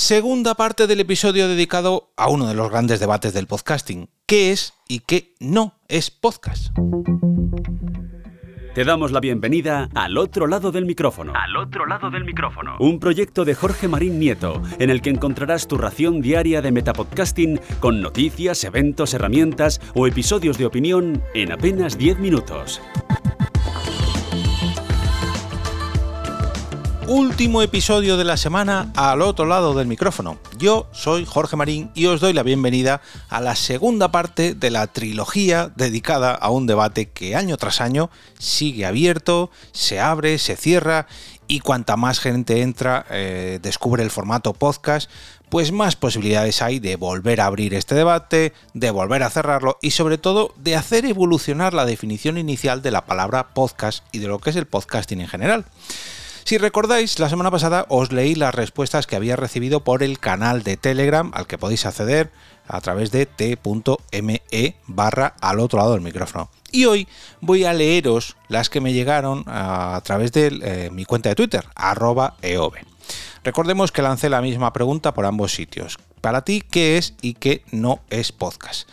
Segunda parte del episodio dedicado a uno de los grandes debates del podcasting. ¿Qué es y qué no es podcast? Te damos la bienvenida al otro lado del micrófono. Al otro lado del micrófono. Un proyecto de Jorge Marín Nieto, en el que encontrarás tu ración diaria de metapodcasting con noticias, eventos, herramientas o episodios de opinión en apenas 10 minutos. Último episodio de la semana al otro lado del micrófono. Yo soy Jorge Marín y os doy la bienvenida a la segunda parte de la trilogía dedicada a un debate que año tras año sigue abierto, se abre, se cierra y cuanta más gente entra, descubre el formato podcast, pues más posibilidades hay de volver a abrir este debate, de volver a cerrarlo y sobre todo de hacer evolucionar la definición inicial de la palabra podcast y de lo que es el podcasting en general. Si recordáis, la semana pasada os leí las respuestas que había recibido por el canal de Telegram, al que podéis acceder a través de t.me/al otro lado del micrófono. Y hoy voy a leeros las que me llegaron a través de mi cuenta de Twitter, @eove. Recordemos que lancé la misma pregunta por ambos sitios. Para ti, ¿qué es y qué no es podcast?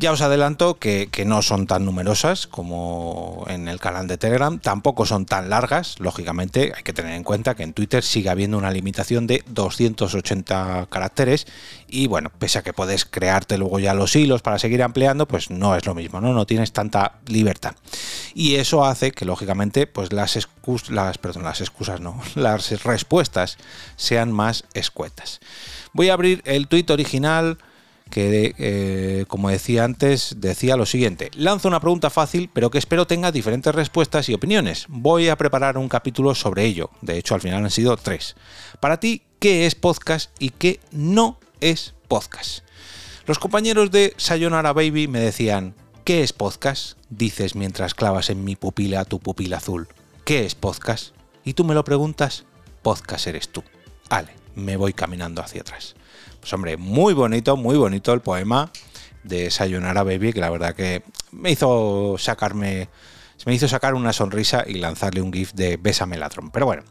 Ya os adelanto que no son tan numerosas como en el canal de Telegram, tampoco son tan largas. Lógicamente hay que tener en cuenta que en Twitter sigue habiendo una limitación de 280 caracteres y bueno, pese a que puedes crearte luego ya los hilos para seguir ampliando, pues no es lo mismo, ¿no? No tienes tanta libertad. Y eso hace que lógicamente pues las respuestas sean más escuetas. Voy a abrir el tuit original que, como decía antes, decía lo siguiente: lanzo una pregunta fácil, pero que espero tenga diferentes respuestas y opiniones. Voy a preparar un capítulo sobre ello. De hecho, al final han sido 3. Para ti, ¿qué es podcast y qué no es podcast? Los compañeros de Sayonara Baby me decían: ¿qué es podcast? Dices mientras clavas en mi pupila tu pupila azul. ¿Qué es podcast? Y tú me lo preguntas, podcast eres tú. Ale, me voy caminando hacia atrás. Pues hombre, muy bonito el poema de Sayonara Baby, que la verdad que me hizo sacar una sonrisa y lanzarle un gif de Bésame Ladrón. Pero bueno,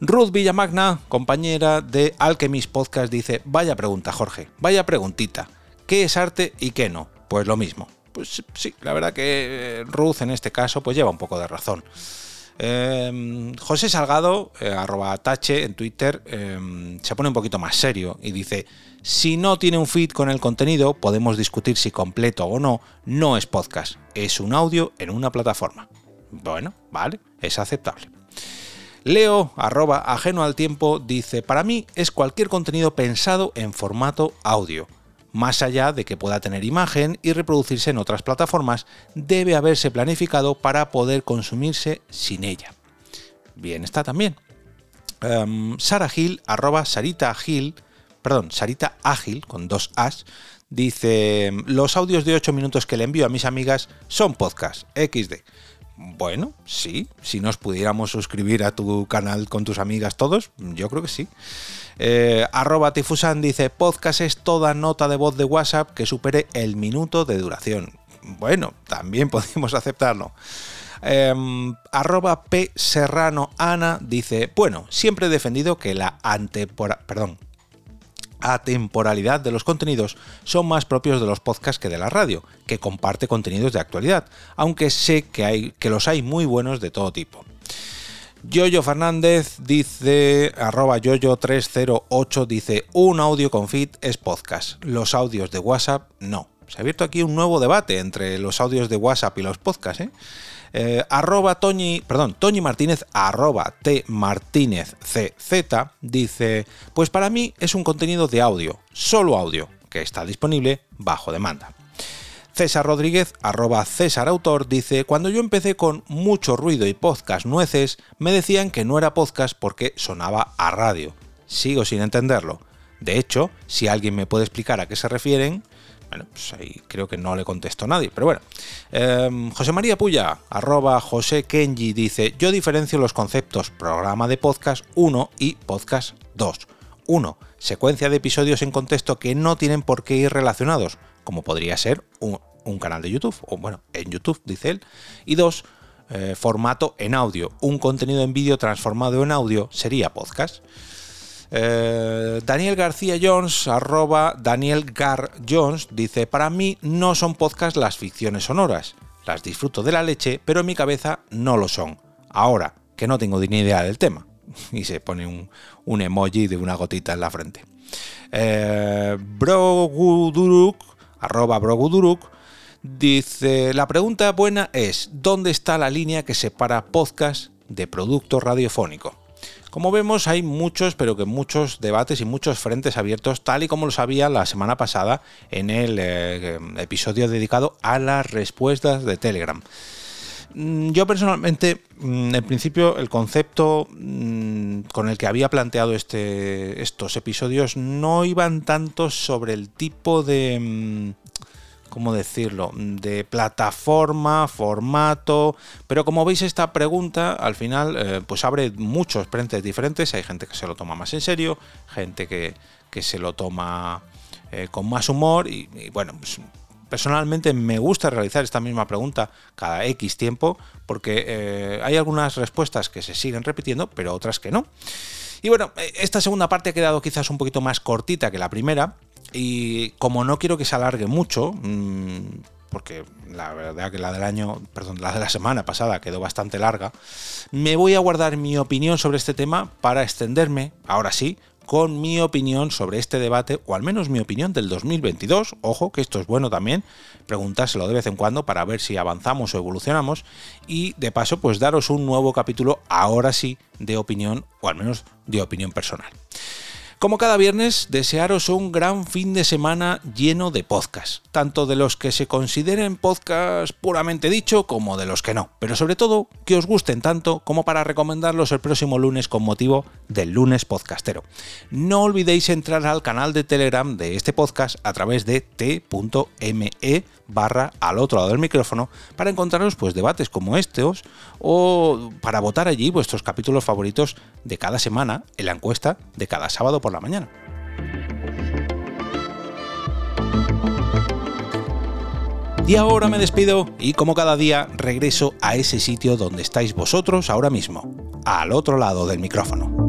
Ruth Villamagna, compañera de Alchemist Podcast, dice: vaya pregunta, Jorge, vaya preguntita. ¿Qué es arte y qué no? Pues lo mismo. Pues sí, la verdad que Ruth en este caso pues lleva un poco de razón. José Salgado, @tache en Twitter, se pone un poquito más serio y dice: si no tiene un feed con el contenido, podemos discutir si completo o no, no es podcast, es un audio en una plataforma. Bueno, vale, es aceptable. Leo, @ajenoaltiempo, dice: para mí es cualquier contenido pensado en formato audio. Más allá de que pueda tener imagen y reproducirse en otras plataformas, debe haberse planificado para poder consumirse sin ella. Bien está también. Sarah Gil, @Sarita Ágil, con 2 As, dice: los audios de 8 minutos que le envío a mis amigas son podcast, XD. Bueno, sí, si nos pudiéramos suscribir a tu canal con tus amigas todos, yo creo que sí. @Tifusan dice: podcast es toda nota de voz de WhatsApp que supere el minuto de duración. Bueno, también podemos aceptarlo. @P Serrano Ana dice: bueno, siempre he defendido que la atemporalidad de los contenidos son más propios de los podcasts que de la radio, que comparte contenidos de actualidad, aunque sé que los hay muy buenos de todo tipo. Yoyo Fernández dice, @Yoyo308 dice: un audio con feed es podcast, los audios de WhatsApp no. Se ha abierto aquí un nuevo debate entre los audios de WhatsApp y los podcasts, ¿eh? Tony Martínez, @T Martínez CZ, dice: pues para mí es un contenido de audio, solo audio, que está disponible bajo demanda. César Rodríguez, @César Autor, dice: cuando yo empecé con Mucho Ruido y Podcast Nueces, me decían que no era podcast porque sonaba a radio. Sigo sin entenderlo. De hecho, si alguien me puede explicar a qué se refieren... Bueno, pues ahí creo que no le contestó nadie, pero bueno. José María Puya, @José Kenji, dice: yo diferencio los conceptos programa de podcast 1 y podcast 2. 1. Secuencia de episodios en contexto que no tienen por qué ir relacionados, como podría ser un canal de YouTube, o bueno, en YouTube, dice él. Y 2. Formato en audio. Un contenido en vídeo transformado en audio sería podcast. Daniel García-Jones, @DanielGarJones, dice: para mí no son podcast las ficciones sonoras. Las disfruto de la leche, pero en mi cabeza no lo son. Ahora, que no tengo ni idea del tema. Y se pone un emoji de una gotita en la frente. Brogu Duruk, @Brogu Duruk, dice: la pregunta buena es, ¿dónde está la línea que separa podcast de producto radiofónico? Como vemos, hay muchos, pero que muchos debates y muchos frentes abiertos, tal y como lo sabía la semana pasada en el episodio dedicado a las respuestas de Telegram. Yo personalmente, en principio, el concepto con el que había planteado estos episodios no iban tanto sobre el tipo de... ¿cómo decirlo?, de plataforma, formato, pero como veis esta pregunta al final pues abre muchos frentes diferentes. Hay gente que se lo toma más en serio, gente que se lo toma con más humor y bueno, pues, personalmente me gusta realizar esta misma pregunta cada X tiempo porque hay algunas respuestas que se siguen repitiendo pero otras que no. Y bueno, esta segunda parte ha quedado quizás un poquito más cortita que la primera. Y como no quiero que se alargue mucho, porque la verdad que la de la semana pasada quedó bastante larga, me voy a guardar mi opinión sobre este tema para extenderme, ahora sí, con mi opinión sobre este debate, o al menos mi opinión del 2022. Ojo, que esto es bueno también, preguntárselo de vez en cuando para ver si avanzamos o evolucionamos. Y de paso, pues daros un nuevo capítulo, ahora sí, de opinión, o al menos de opinión personal. Como cada viernes, desearos un gran fin de semana lleno de podcasts, tanto de los que se consideren podcasts puramente dicho como de los que no, pero sobre todo que os gusten tanto como para recomendarlos el próximo lunes con motivo del lunes podcastero. No olvidéis entrar al canal de Telegram de este podcast a través de t.me/ al otro lado del micrófono para encontraros pues debates como estos o para votar allí vuestros capítulos favoritos de cada semana en la encuesta de cada sábado por la mañana. Y ahora me despido y como cada día regreso a ese sitio donde estáis vosotros ahora mismo, al otro lado del micrófono.